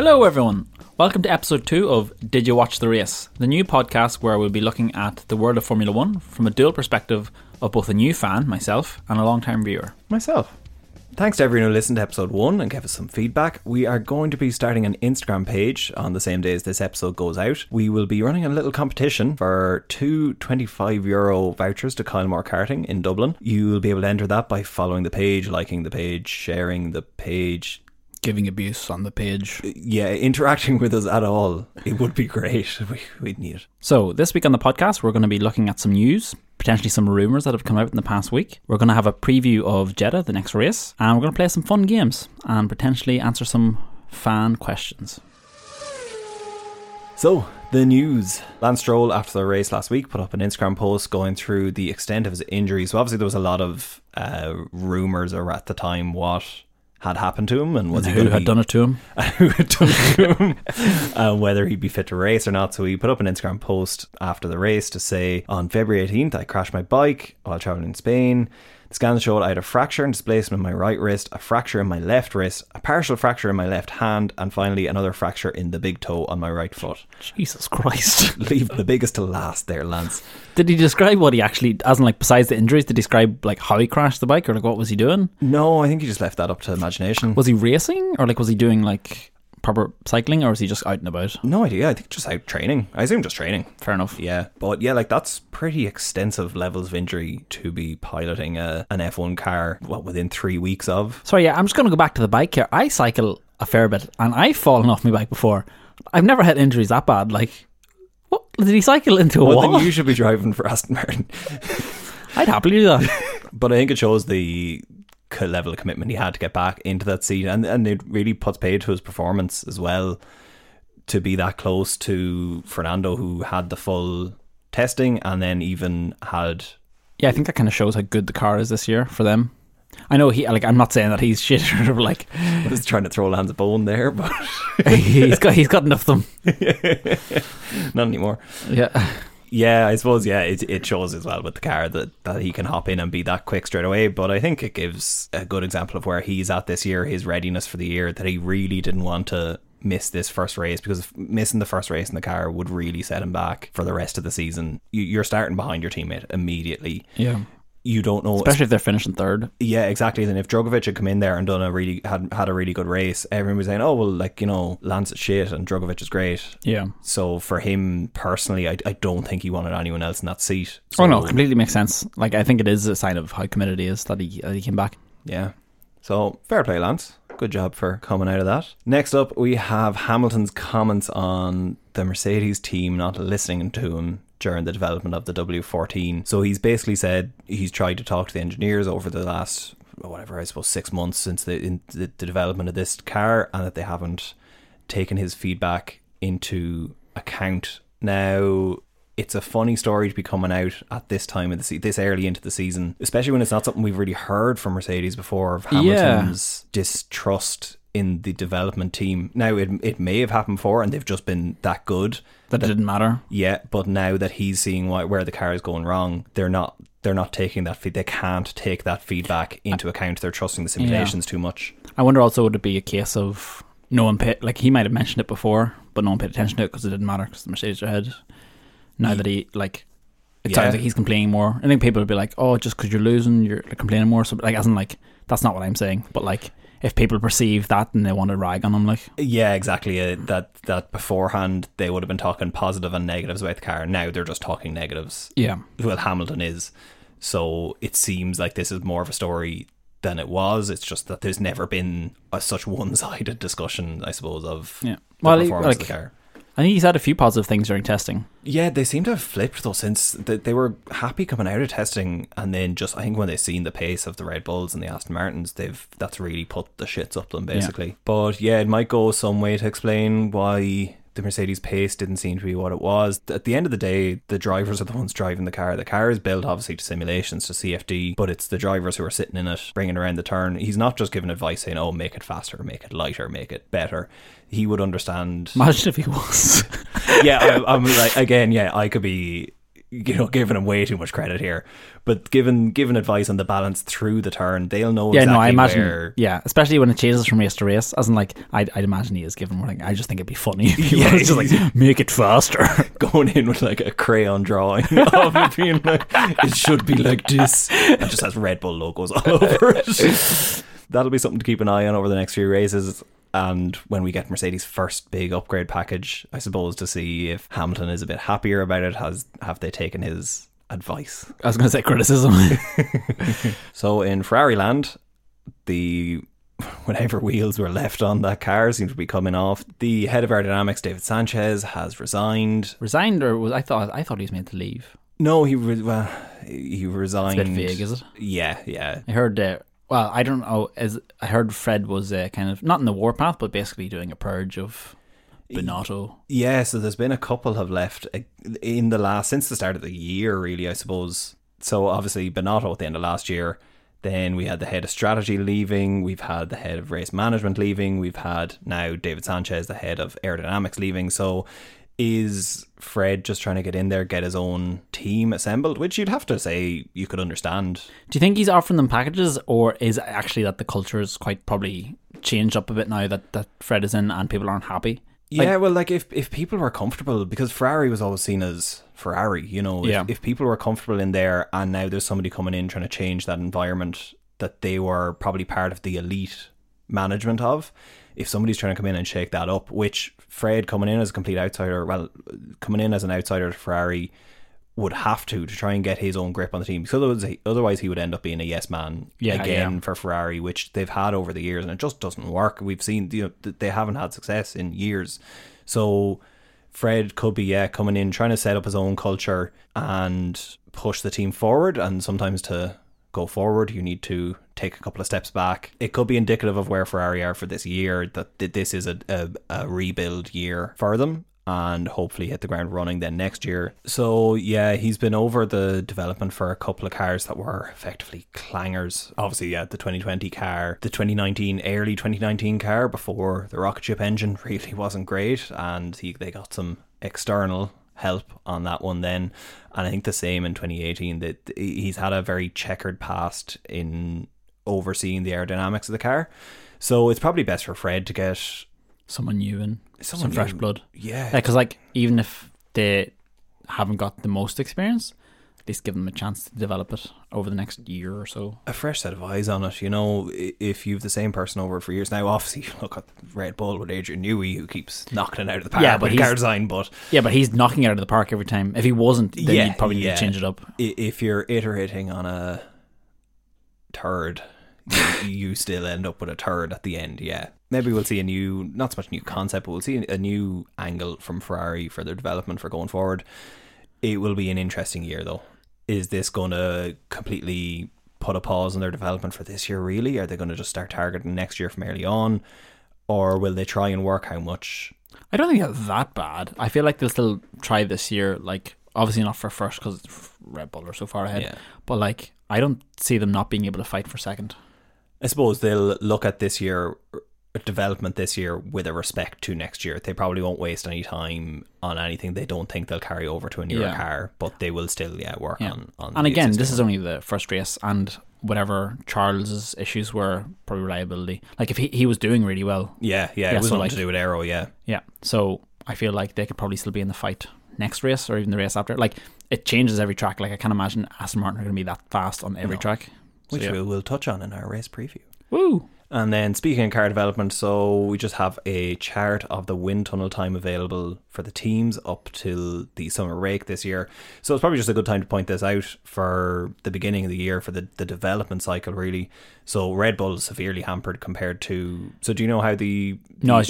Hello everyone, welcome to episode 2 of Did You Watch the Race, the new podcast where we'll be looking at the world of Formula 1 from a dual perspective of both a new fan, myself, and a long-time viewer. Myself. Thanks to everyone who listened to episode 1 and gave us some feedback. We are going to be starting an Instagram page on the same day as this episode goes out. We will be running a little competition for two €25 vouchers to Kylemore Karting in Dublin. You'll be able to enter that by following the page, liking the page, sharing the page, giving abuse on the page. Yeah, interacting with us at all. It would be great. We'd need it. So this week on the podcast, we're going to be looking at some news, potentially some rumours that have come out in the past week. We're going to have a preview of Jeddah, the next race, and we're going to play some fun games and potentially answer some fan questions. So, the news. Lance Stroll, after the race last week, put up an Instagram post going through the extent of his injury. So obviously there was a lot of rumours at the time what had happened to him and who had done it to him whether he'd be fit to race or not. So he put up an Instagram post after the race to say, on February 18th I crashed my bike while travelling in Spain. The scans showed I had a fracture and displacement in my right wrist, a fracture in my left wrist, a partial fracture in my left hand, and finally another fracture in the big toe on my right foot. Jesus Christ. Leave the biggest to last there, Lance. Did he describe what he actually, as in like besides the injuries, did he describe like how he crashed the bike or like what was he doing? No, I think he just left that up to imagination. Was he racing or like was he doing like proper cycling or was he just out and about? No idea. I think just out training. I assume just training. Fair enough. Yeah. But yeah, like that's pretty extensive levels of injury to be piloting an F1 car, what, within 3 weeks of? Sorry, yeah, I'm just going to go back to the bike here. I cycle a fair bit and I've fallen off my bike before. I've never had injuries that bad. Like, what? Did he cycle into a wall? Then you should be driving for Aston Martin. I'd happily do that. But I think it shows the level of commitment he had to get back into that seat, and it really puts pay to his performance as well to be that close to Fernando, who had the full testing and then even had... Yeah, I think that kind of shows how good the car is this year for them. I know he, like, I'm not saying that he's shit or like I was trying to throw Lance a bone there, but he's got enough of them. Not anymore. Yeah, I suppose, yeah, it shows as well with the car that he can hop in and be that quick straight away. But I think it gives a good example of where he's at this year, his readiness for the year, that he really didn't want to miss this first race, because missing the first race in the car would really set him back for the rest of the season. You're starting behind your teammate immediately. Yeah. You don't know, especially if they're finishing third. Yeah, exactly. And if Drugovich had come in there and had a really good race, everyone was saying, oh well, like, you know, Lance is shit and Drugovich is great. Yeah. So for him personally, I don't think he wanted anyone else in that seat. So. Oh no, completely makes sense. Like, I think it is a sign of how committed he is that he came back. Yeah. So fair play, Lance. Good job for coming out of that. Next up, we have Hamilton's comments on the Mercedes team not listening to him during the development of the W14. So he's basically said he's tried to talk to the engineers over the last, whatever, I suppose 6 months since the development of this car, and that they haven't taken his feedback into account. Now, it's a funny story to be coming out at this time of the this early into the season, especially when it's not something we've really heard from Mercedes before, of Hamilton's distrust in the development team. Now, it may have happened before and they've just been that good that it didn't matter. Yeah, but now that he's seeing where the car is going wrong, they're not taking that feed. They can't take that feedback into account. They're trusting the simulations too much. I wonder also, would it be a case of no one paid, like he might have mentioned it before, but no one paid attention to it because it didn't matter because the Mercedes are ahead. Now that he like, it sounds like he's complaining more. I think people would be like, oh, just because you're losing, you're like, complaining more. So like, as in like, that's not what I'm saying, but like, if people perceive that and they want to rag on him, like, yeah, exactly. That beforehand they would have been talking positive and negatives about the car. Now they're just talking negatives. Yeah. Well, Hamilton is. So it seems like this is more of a story than it was. It's just that there's never been such one-sided discussion, I suppose, of the performance of the car. I think he's had a few positive things during testing. Yeah, they seem to have flipped though, since they were happy coming out of testing, and then just, I think when they've seen the pace of the Red Bulls and the Aston Martins, that's really put the shits up them basically. Yeah. But yeah, it might go some way to explain why the Mercedes pace didn't seem to be what it was. At the end of the day, the drivers are the ones driving the car. The car is built obviously to simulations, to CFD, but it's the drivers who are sitting in it, bringing around the turn. He's not just giving advice saying, oh, make it faster, make it lighter, make it better. He would understand. Imagine if he was. Yeah, I'm like, again, yeah, I could be you know, giving him way too much credit here, but given advice on the balance through the turn, they'll know. Yeah, exactly. No, I imagine. Where... Yeah, especially when it changes from race to race. As in, like, I'd imagine he is given more. Like, I just think it'd be funny if he was just like, make it faster, going in with like a crayon drawing of it being like, it should be like this. It just has Red Bull logos all over it. That'll be something to keep an eye on over the next few races. And when we get Mercedes' first big upgrade package, I suppose, to see if Hamilton is a bit happier about it. Have they taken his advice? I was going to say criticism. So in Ferrari land, the whatever wheels were left on that car seemed to be coming off. The head of aerodynamics, David Sanchez, has resigned. Resigned, or was I thought he was meant to leave? No, he resigned. It's a bit vague, is it? Yeah. I heard that. Well, I don't know. As I heard, Fred was kind of not in the warpath, but basically doing a purge of Binotto. Yeah, so there's been a couple have left in the last since the start of the year, really, I suppose. So obviously Binotto at the end of last year. Then we had the head of strategy leaving. We've had the head of race management leaving. We've had now David Sanchez, the head of aerodynamics, leaving. So is Fred just trying to get in there, get his own team assembled, which you'd have to say you could understand. Do you think he's offering them packages, or is it actually that the culture is quite probably changed up a bit now that Fred is in and people aren't happy? Yeah, like, well, like if people were comfortable, because Ferrari was always seen as Ferrari, you know, if people were comfortable in there and now there's somebody coming in trying to change that environment that they were probably part of the elite management of, if somebody's trying to come in and shake that up, which Fred coming in as an outsider to Ferrari would have to try and get his own grip on the team, because otherwise he would end up being a yes man for Ferrari, which they've had over the years, and it just doesn't work. We've seen, you know, they haven't had success in years. So Fred could be coming in trying to set up his own culture and push the team forward, and sometimes to go forward you need to take a couple of steps back. It could be indicative of where Ferrari are for this year, that this is a rebuild year for them, and hopefully hit the ground running then next year. So yeah, he's been over the development for a couple of cars that were effectively clangers. Obviously, yeah, the 2020 car, the 2019, early 2019 car before the rocket ship engine really wasn't great, and they got some external help on that one then. And I think the same in 2018, that he's had a very checkered past in overseeing the aerodynamics of the car. So it's probably best for Fred to get someone new and some fresh blood. Yeah, because like even if they haven't got the most experience, at least give them a chance to develop it over the next year or so. A fresh set of eyes on it, you know, if you've the same person over for years. Now, obviously, look at Red Bull with Adrian Newey, who keeps knocking it out of the park. Yeah, but he's knocking it out of the park every time. If he wasn't, then you'd probably need to change it up. If you're iterating on a turd, you still end up with a turd at the end, yeah. Maybe we'll see a new, not so much new concept, but we'll see a new angle from Ferrari for their development for going forward. It will be an interesting year, though. Is this going to completely put a pause on their development for this year, really? Are they going to just start targeting next year from early on? Or will they try and work how much? I don't think it's that bad. I feel like they'll still try this year, like, obviously not for first because Red Bull are so far ahead. Yeah. But, like, I don't see them not being able to fight for second. I suppose they'll look at this year... development this year with a respect to next year. They probably won't waste any time on anything they don't think they'll carry over to a newer car, but they will still work on. And again, this is only the first race, and whatever Charles's issues were, probably reliability. Like if he was doing really well, it was nothing to do with aero, so I feel like they could probably still be in the fight next race or even the race after. Like it changes every track. Like I can't imagine Aston Martin are going to be that fast on every track, which we will touch on in our race preview. Woo! And then speaking of car development, so we just have a chart of the wind tunnel time available for the teams up till the summer break this year. So it's probably just a good time to point this out for the beginning of the year, for the development cycle, really. So Red Bull is severely hampered compared to... So do you know how the... No, I was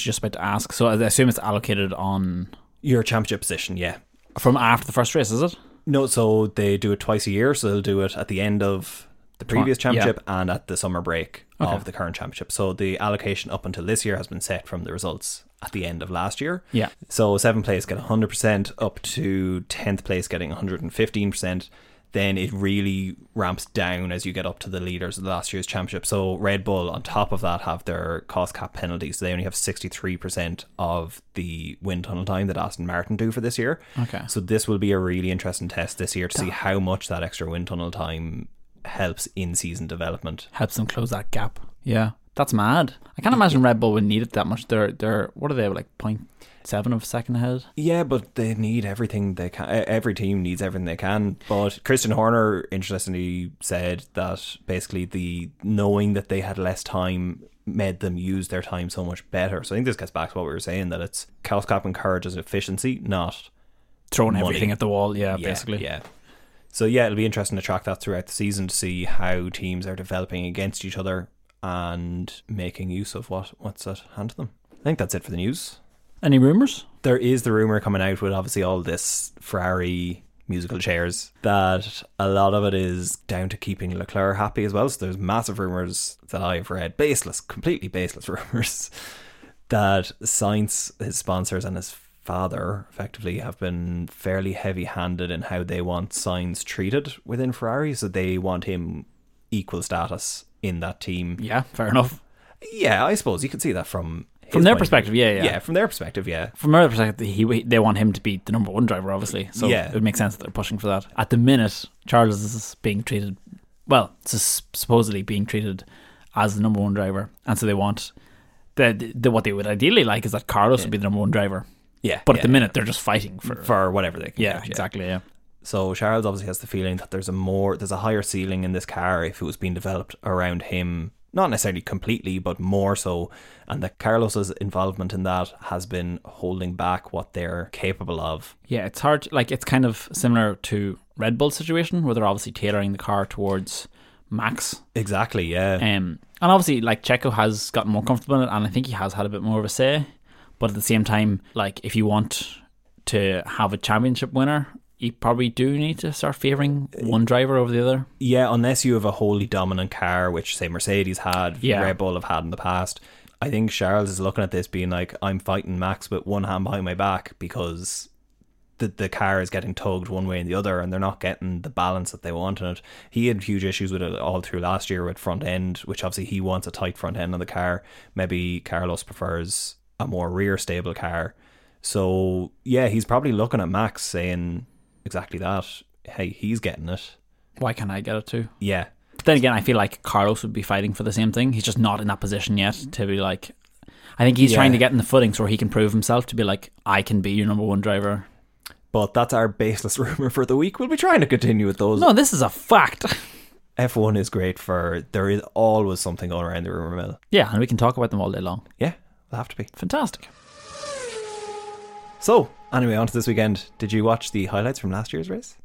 just about to ask. So I assume it's allocated on... Your championship position, yeah. From after the first race, is it? No, so they do it twice a year. So they'll do it at the end of... the previous championship and at the summer break of the current championship. So the allocation up until this year has been set from the results at the end of last year. Yeah. So 7th place get 100%, up to 10th place getting 115%. then it really ramps down as you get up to the leaders of the last year's championship. So Red Bull, on top of that, have their cost cap penalty. So they only have 63% of the wind tunnel time that Aston Martin do for this year. Okay. So this will be a really interesting test this year to see how much that extra wind tunnel time helps in season development. Helps them close that gap. Yeah. That's mad. I can't imagine Red Bull would need it that much. They're what are they, like 0.7 of a second ahead? Yeah, but they need everything they can. Every team needs everything they can. But Christian Horner, interestingly, said that basically the knowing that they had less time made them use their time so much better. So I think this gets back to what we were saying, that it's cost cap encourages efficiency, not throwing money. Everything at the wall. Yeah, basically. Yeah. So yeah, it'll be interesting to track that throughout the season to see how teams are developing against each other and making use of what's at hand to them. I think that's it for the news. Any rumours? There is the rumour coming out with obviously all this Ferrari musical chairs that a lot of it is down to keeping Leclerc happy as well. So there's massive rumours that I've read, completely baseless rumours, that Sainz, his sponsors and his father effectively have been fairly heavy-handed in how they want Sainz treated within Ferrari. So they want him equal status in that team. Yeah, fair enough. Yeah, I suppose you could see that from their perspective. Yeah, from their perspective. Yeah, from their perspective, they want him to be the number one driver, obviously. So yeah, it would make sense that they're pushing for that. At the minute, Charles is being treated supposedly being treated as the number one driver, and so they want what they would ideally like is that Carlos would be the number one driver. Yeah, but at the minute they're just fighting for whatever they can. Yeah, exactly. Yeah. So Charles obviously has the feeling that there's a higher ceiling in this car if it was being developed around him, not necessarily completely, but more so, and that Carlos's involvement in that has been holding back what they're capable of. Yeah, it's hard. It's kind of similar to Red Bull's situation where they're obviously tailoring the car towards Max. Exactly. Yeah. And obviously, Checo has gotten more comfortable in it, and I think he has had a bit more of a say. But at the same time, if you want to have a championship winner, you probably do need to start favouring one driver over the other. Yeah, unless you have a wholly dominant car, which, say, Mercedes had, Red Bull have had in the past. I think Charles is looking at this being like, I'm fighting Max with one hand behind my back because the car is getting tugged one way and the other, and they're not getting the balance that they want in it. He had huge issues with it all through last year with front end, which obviously he wants a tight front end on the car. Maybe Carlos prefers a more rear stable car. So, yeah, he's probably looking at Max saying exactly that. Hey, he's getting it. Why can't I get it too? Yeah. But then again, I feel like Carlos would be fighting for the same thing. He's just not in that position yet to be like. I think he's trying to get in the footings where he can prove himself to be like, I can be your number one driver. But that's our baseless rumour for the week. We'll be trying to continue with those. No, this is a fact. F1 is great for. There is always something all around the rumour mill. Yeah, and we can talk about them all day long. Yeah, we'll have to be. Fantastic. So, anyway, on to this weekend. Did you watch the highlights from last year's race?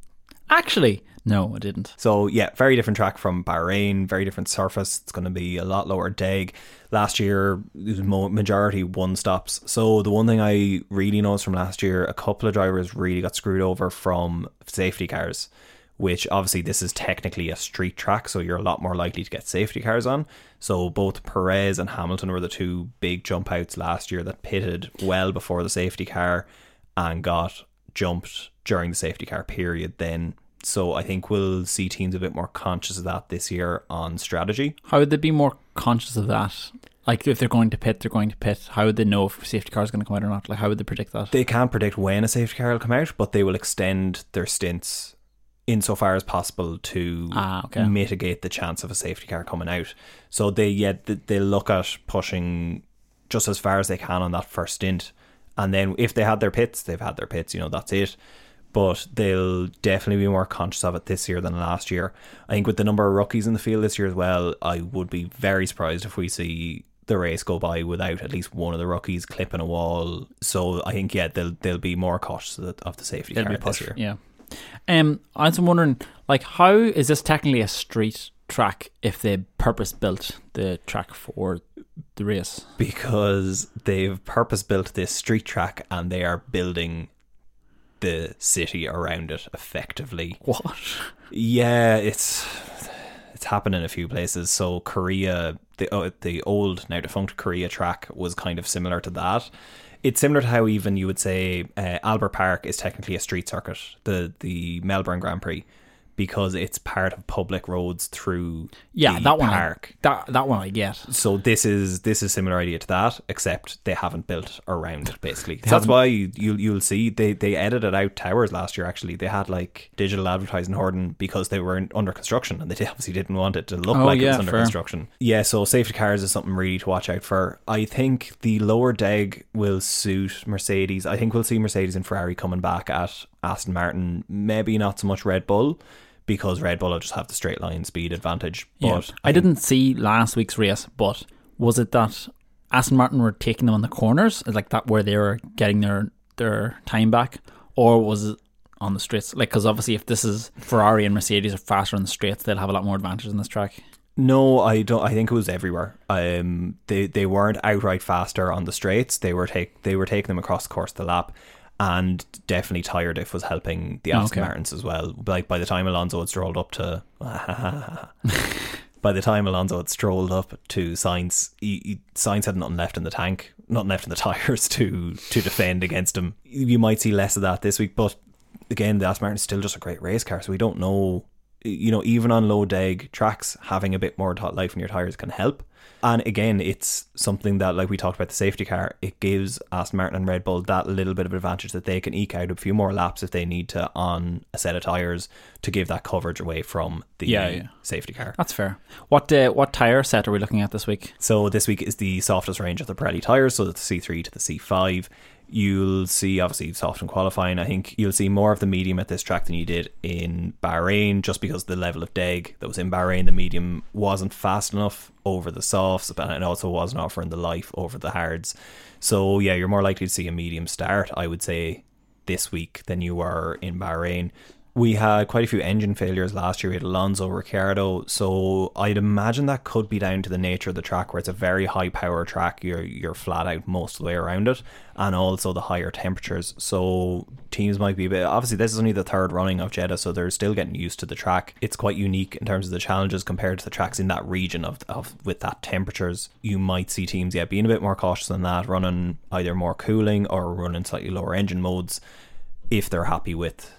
Actually, no, I didn't. So, yeah, very different track from Bahrain, very different surface. It's going to be a lot lower deg. Last year, it was majority one stops. So, the one thing I really noticed from last year, a couple of drivers really got screwed over from safety cars, which obviously this is technically a street track, so you're a lot more likely to get safety cars on. So both Perez and Hamilton were the two big jump outs last year that pitted well before the safety car and got jumped during the safety car period then. So I think we'll see teams a bit more conscious of that this year on strategy. How would they be more conscious of that? If they're going to pit. How would they know if a safety car is going to come out or not? How would they predict that? They can't predict when a safety car will come out, but they will extend their stints insofar as possible to mitigate the chance of a safety car coming out. So they look at pushing just as far as they can on that first stint. And then if they had their pits, they've had their pits, that's it. But they'll definitely be more conscious of it this year than last year. I think with the number of rookies in the field this year as well, I would be very surprised if we see the race go by without at least one of the rookies clipping a wall. So I think, they'll be more cautious of the safety car this year. Yeah. I was wondering, how is this technically a street track if they purpose built the track for the race? Because they've purpose built this street track and they are building the city around it effectively. What? Yeah, it's happened in a few places. So Korea, the old now defunct Korea track was kind of similar to that. It's similar to how even you would say Albert Park is technically a street circuit, the Melbourne Grand Prix, because it's part of public roads through the park. That one I get. So this is similar idea to that, except they haven't built around it basically. So that's why you'll see they edited out towers last year. Actually, they had like digital advertising hoarding because they were under construction and they obviously didn't want it to look like it's under construction. Yeah, so safety cars is something really to watch out for. I think the lower deg will suit Mercedes. I think we'll see Mercedes and Ferrari coming back at Aston Martin. Maybe not so much Red Bull, because Red Bull will just have the straight line speed advantage. But yeah. I didn't see last week's race, but was it that Aston Martin were taking them on the corners, like that where they were getting their time back, or was it on the straights? Like, because obviously if this is Ferrari and Mercedes are faster on the straights, they'll have a lot more advantage on this track. No, I don't. I think it was everywhere. They weren't outright faster on the straights. They were taking them across the course of the lap. And definitely tired if was helping the Aston Martins as well. Like by the time Alonso had strolled up to Sainz, Sainz had nothing left in the tank, nothing left in the tyres to defend against him. You might see less of that this week, but again, the Aston Martin is still just a great race car, so we don't know. You know, even on low deg tracks, having a bit more life in your tyres can help. And again, it's something that, like we talked about the safety car, it gives Aston Martin and Red Bull that little bit of advantage that they can eke out a few more laps if they need to on a set of tyres to give that coverage away from the safety car. That's fair. What tyre set are we looking at this week? So this week is the softest range of the Pirelli tyres, so the C3 to the C5. You'll see, obviously, soft and qualifying. I think you'll see more of the medium at this track than you did in Bahrain, just because the level of deg that was in Bahrain, the medium wasn't fast enough over the softs, but it also wasn't offering the life over the hards. So yeah, you're more likely to see a medium start, I would say, this week than you were in Bahrain. We had quite a few engine failures last year. We had Alonso, Ricciardo. So I'd imagine that could be down to the nature of the track, where it's a very high power track. You're flat out most of the way around it, and also the higher temperatures. So teams might be a bit... Obviously, this is only the third running of Jeddah, so they're still getting used to the track. It's quite unique in terms of the challenges compared to the tracks in that region with that temperatures. You might see teams being a bit more cautious than that, running either more cooling or running slightly lower engine modes if they're happy with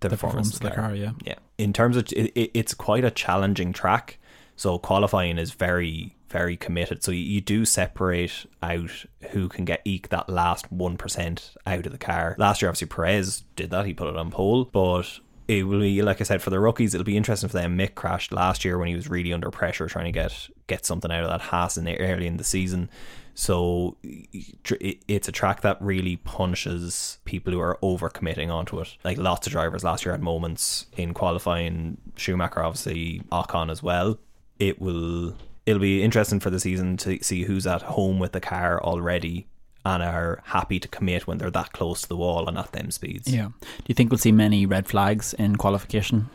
the performance of the car. Yeah. In terms of it's quite a challenging track, so qualifying is very, very committed. So you do separate out who can eke that last 1% out of the car. Last year, obviously, Perez did that; he put it on pole. But it will be, like I said, for the rookies, it'll be interesting for them. Mick crashed last year when he was really under pressure trying to get something out of that Haas early in the season. So it's a track that really punishes people who are overcommitting onto it. Like, lots of drivers last year had moments in qualifying. Schumacher, obviously, Ocon as well. It'll be interesting for the season to see who's at home with the car already and are happy to commit when they're that close to the wall and at them speeds. Yeah. Do you think we'll see many red flags in qualification?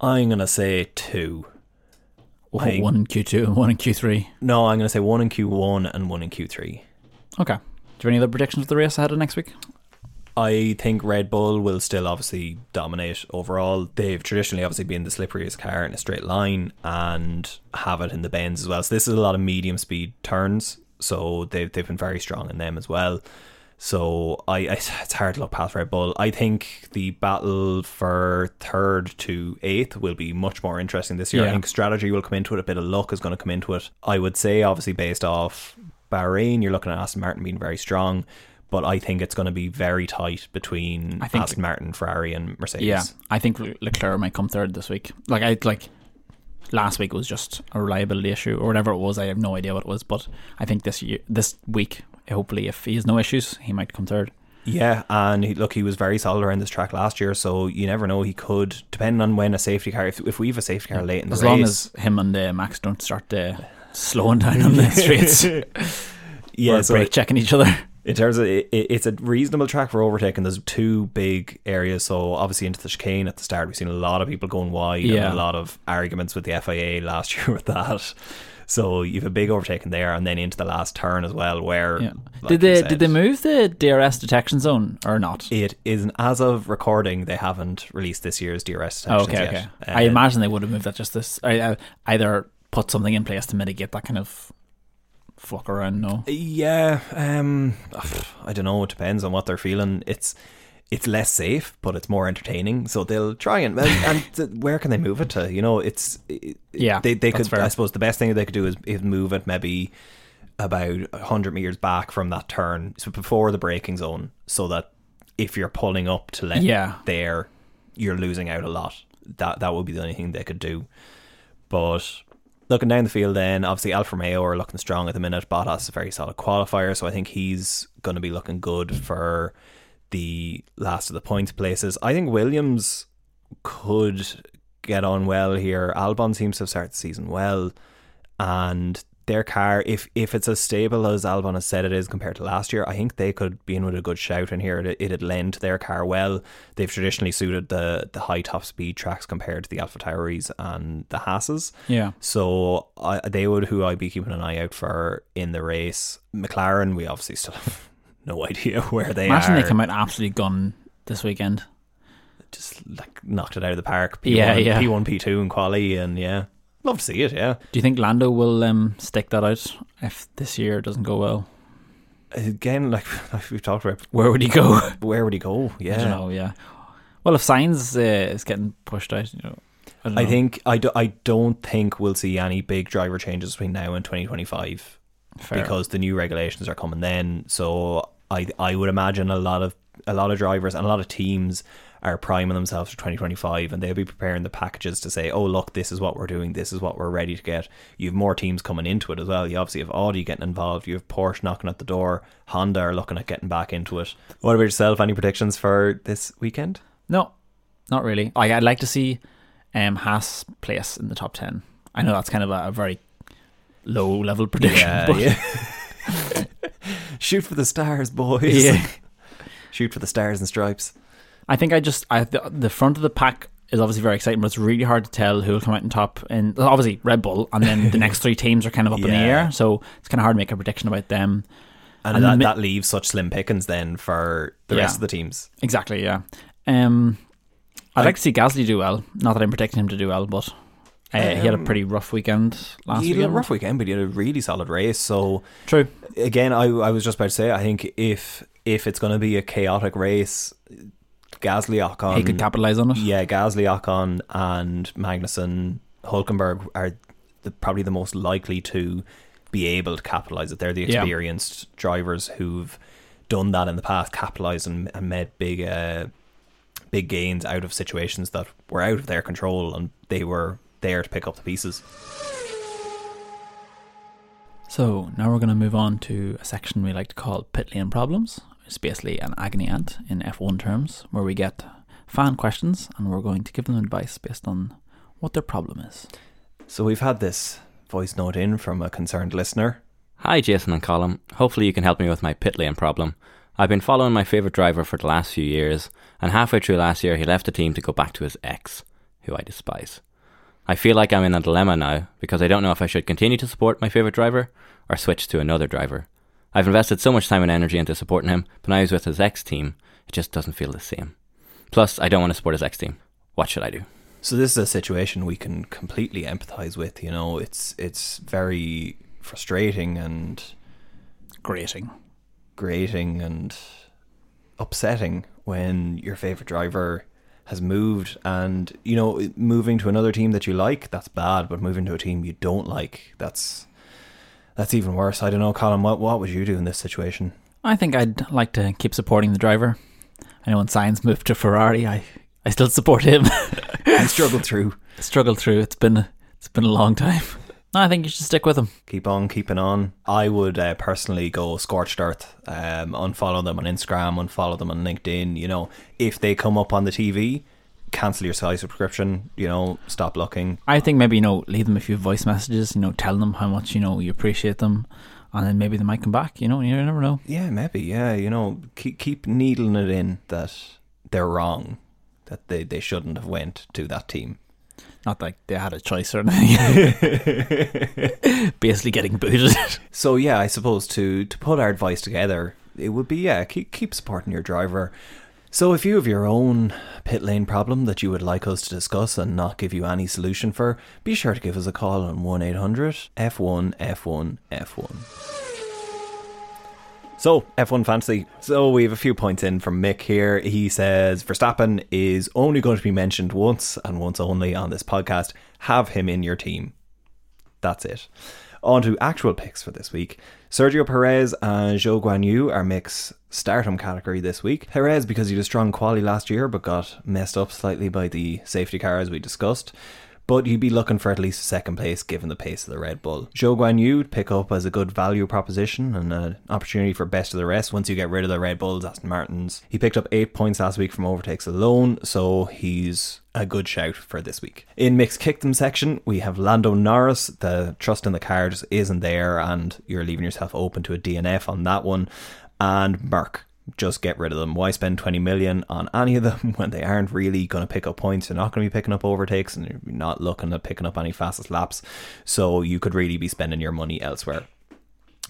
I'm going to say two. One in Q2 and one in Q3. No, I'm going to say one in Q1 and one in Q3. Okay. Do you have any other predictions for the race ahead of next week? I think Red Bull will still obviously dominate overall. They've traditionally obviously been the slipperiest car in a straight line and have it in the bends as well. So this is a lot of medium speed turns. So they've been very strong in them as well. So it's hard to look past Red Bull. I think the battle for 3rd to 8th will be much more interesting this year. Yeah. I think strategy will come into it. A bit of luck is going to come into it. I would say, obviously, based off Bahrain, you're looking at Aston Martin being very strong. But I think it's going to be very tight between Aston Martin, Ferrari and Mercedes. Yeah, I think Leclerc might come 3rd this week. Last week was just a reliability issue or whatever it was. I have no idea what it was. But I think this week... hopefully, if he has no issues, he might come 3rd. Yeah, and he was very solid around this track last year, so you never know. He could, depending on when a safety car, if we have a safety car late in the race. As long as him and Max don't start slowing down on the streets. Yeah, or brake-checking each other. In terms of, it's a reasonable track for overtaking. There's two big areas, so obviously into the chicane at the start, we've seen a lot of people going wide and a lot of arguments with the FIA last year with that. So you have a big overtaking there, and then into the last turn as well. Where did they move the DRS detection zone or not? It isn't, as of recording. They haven't released this year's DRS detection yet. Okay. I imagine they would have moved that just this. Either put something in place to mitigate that kind of fuck around. No. Yeah. I don't know. It depends on what they're feeling. It's it's less safe, but it's more entertaining. So they'll try and where can they move it to? You know, they could. I suppose the best thing they could do is move it maybe about 100 meters back from that turn, so before the braking zone, so that if you're pulling up to left there, you're losing out a lot. That would be the only thing they could do. But looking down the field then, obviously Alfa Romeo are looking strong at the minute. Bottas is a very solid qualifier, so I think he's going to be looking good for the last of the points places. I think Williams could get on well here. Albon seems to have started the season well, and their car, if it's as stable as Albon has said it is compared to last year, I think they could be in with a good shout in here. It'd lend their car well. They've traditionally suited the high top speed tracks compared to the Alfa Tauris and the Haases. Yeah. So who I'd be keeping an eye out for in the race. McLaren, we obviously still have no idea where they are. Imagine they come out absolutely gun this weekend. Just like knocked it out of the park. P1, yeah. P1, P2 and quali, and yeah. Love to see it, yeah. Do you think Lando will stick that out if this year doesn't go well? Again, like we've talked about, where would he go? Where would he go? Yeah, I don't know. Yeah. Well, if Sainz is getting pushed out, you know, I don't think we'll see any big driver changes between now and 2025 because the new regulations are coming then. So I would imagine a lot of drivers and a lot of teams are priming themselves for 2025, and they'll be preparing the packages to say, oh look, this is what we're doing, this is what we're ready to get. You have more teams coming into it as well. You obviously have Audi getting involved, you have Porsche knocking at the door, Honda are looking at getting back into it. What about yourself, any predictions for this weekend? No, not really. I'd like to see Haas place in the top 10. I know that's kind of a very low level prediction, but shoot for the stars, boys. Yeah. Shoot for the stars and stripes. I think the front of the pack is obviously very exciting, but it's really hard to tell who will come out on top. And obviously Red Bull, and then the next three teams are kind of up in the air, so it's kind of hard to make a prediction about them. And that leaves such slim pickings then for the rest of the teams. Exactly, yeah. I'd like to see Gasly do well. Not that I'm predicting him to do well, but he had a pretty rough weekend last weekend. He had a rough weekend, but he had a really solid race. So true. Again, I was just about to say, I think if it's going to be a chaotic race, Gasly, Ocon, he could capitalise on it. Yeah, Gasly, Ocon and Magnussen, Hulkenberg are probably the most likely to be able to capitalise it. They're the experienced drivers who've done that in the past, capitalised and made big gains out of situations that were out of their control, and they were there to pick up the pieces. So now we're going to move on to a section we like to call Pit Lane Problems. It's basically an agony aunt in F1 terms, where we get fan questions and we're going to give them advice based on what their problem is. So we've had this voice note in from a concerned listener. Hi Jason and Colm, hopefully you can help me with my pit lane problem. I've been following my favourite driver for the last few years, and halfway through last year he left the team to go back to his ex, who I despise. I feel like I'm in a dilemma now, because I don't know if I should continue to support my favourite driver or switch to another driver. I've invested so much time and energy into supporting him, but now he's with his ex-team. It just doesn't feel the same. Plus, I don't want to support his ex-team. What should I do? So this is a situation we can completely empathise with, you know. It's very frustrating and grating and upsetting when your favourite driver has moved, and, you know, moving to another team that you like, that's bad, but moving to a team you don't like, that's even worse. I don't know, Colin, what would you do in this situation? I think I'd like to keep supporting the driver. I know when Sainz moved to Ferrari, I still support him. And struggled through. It's been a long time. No, I think you should stick with him. Keep on keeping on. I would personally go scorched earth. Unfollow them on Instagram, unfollow them on LinkedIn. You know, if they come up on the TV, cancel your Sky subscription, you know, stop looking. I think maybe, you know, leave them a few voice messages, you know, tell them how much, you know, you appreciate them, and then maybe they might come back, you know, you never know. Yeah, maybe, yeah, you know, keep needling it in that they're wrong, that they shouldn't have went to that team. Not like they had a choice or anything. Basically getting booted. So yeah, I suppose to put our advice together, it would be, yeah, keep supporting your driver. So if you have your own pit lane problem that you would like us to discuss and not give you any solution for, be sure to give us a call on 1-800-F1-F1-F1. So, F1 Fantasy. So, we have a few points in from Mick here. He says, Verstappen is only going to be mentioned once and once only on this podcast. Have him in your team. That's it. On to actual picks for this week. Sergio Perez and Zhou Guan Yu are Mick's stardom category this week. Perez, because he had a strong quali last year but got messed up slightly by the safety car as we discussed. But you'd be looking for at least second place given the pace of the Red Bull. Zhou Guan Yu would pick up as a good value proposition and an opportunity for best of the rest once you get rid of the Red Bulls, Aston Martins. He picked up 8 points last week from overtakes alone, so he's a good shout for this week. In Mick's Kick Them section, we have Lando Norris. The trust in the car just isn't there and you're leaving yourself open to a DNF on that one. And Merck. Just get rid of them. Why spend 20 million on any of them when they aren't really going to pick up points? They're not going to be picking up overtakes and you're not looking at picking up any fastest laps. So you could really be spending your money elsewhere.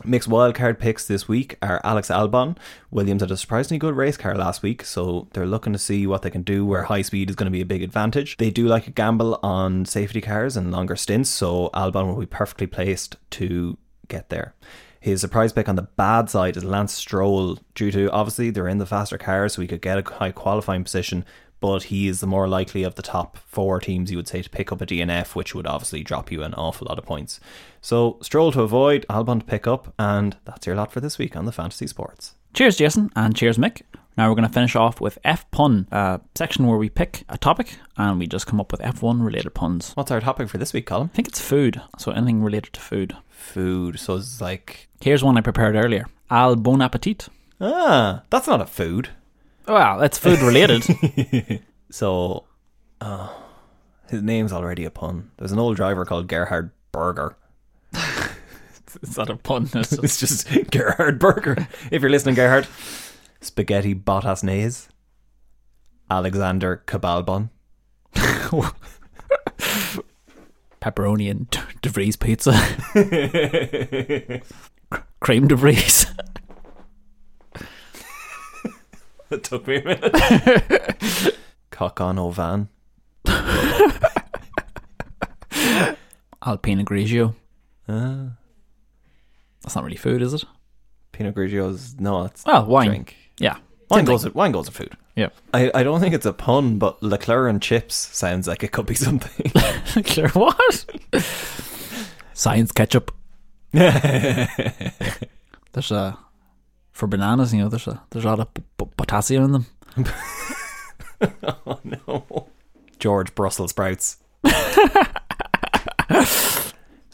Mixed wildcard picks this week are Alex Albon. Williams had a surprisingly good race car last week, so they're looking to see what they can do where high speed is going to be a big advantage. They do like a gamble on safety cars and longer stints, so Albon will be perfectly placed to get there. His surprise pick on the bad side is Lance Stroll, due to, obviously, they're in the faster car, so he could get a high qualifying position, but he is the more likely of the top four teams, you would say, to pick up a DNF, which would obviously drop you an awful lot of points. So, Stroll to avoid, Albon to pick up, and that's your lot for this week on the Fantasy Sports. Cheers, Jason, and cheers, Mick. Now we're going to finish off with F Pun, a section where we pick a topic and we just come up with F1 related puns. What's our topic for this week, Colin? I think it's food, so anything related to food. Food, so it's like... Here's one I prepared earlier. Al bon appetit. Ah, that's not a food. Well, it's food related. So, his name's already a pun. There's an old driver called Gerhard Berger. It's not a pun. It's just Gerhard Berger. If you're listening, Gerhard... Spaghetti Bottas Nays, Alexander Cabalbon, pepperoni and De Vries pizza, cream De Vries. That took me a minute. Cock on Ovan, Alpina Grigio. That's not really food, is it? Pinot Grigio's no, it's well, wine. Drink. Yeah, wine goes with food. Yeah, I don't think it's a pun, but Leclerc and chips sounds like it could be something. Leclerc what? Science ketchup. There's a for bananas, you know. There's a lot of potassium in them. Oh no! George Brussels sprouts.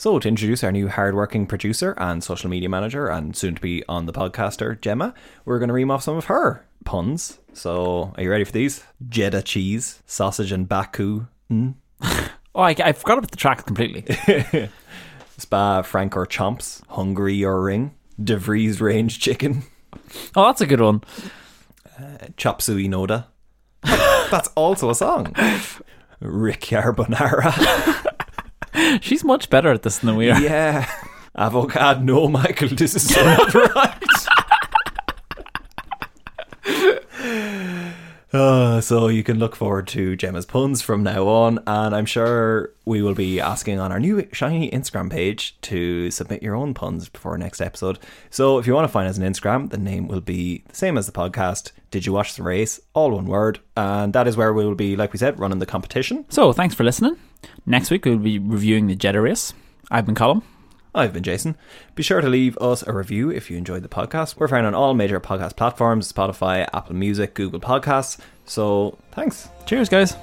So, to introduce our new hard-working producer and social media manager and soon-to-be on the podcaster, Gemma, we're going to ream off some of her puns. So, are you ready for these? Jeddah cheese, sausage and Baku. Mm. Oh, I forgot about the track completely. Spa, Frank or Chomps, Hungary your ring, De Vries range chicken. Oh, that's a good one. Chop Suey Noda. That's also a song. Rick Yarbonara. She's much better at this than we are. Yeah. Avocado, no, Michael, this is so not right. So you can look forward to Gemma's puns from now on, and I'm sure we will be asking on our new shiny Instagram page to submit your own puns before our next episode. So if you want to find us on Instagram, the name will be the same as the podcast, Did You Watch the Race? All one word. And that is where we will be, like we said, running the competition. So thanks for listening. Next week we'll be reviewing the Jeddah race. I've been Colm. I've been Jason. Be sure to leave us a review if you enjoyed the podcast. We're found on all major podcast platforms, Spotify, Apple Music, Google Podcasts. So thanks. Cheers, guys.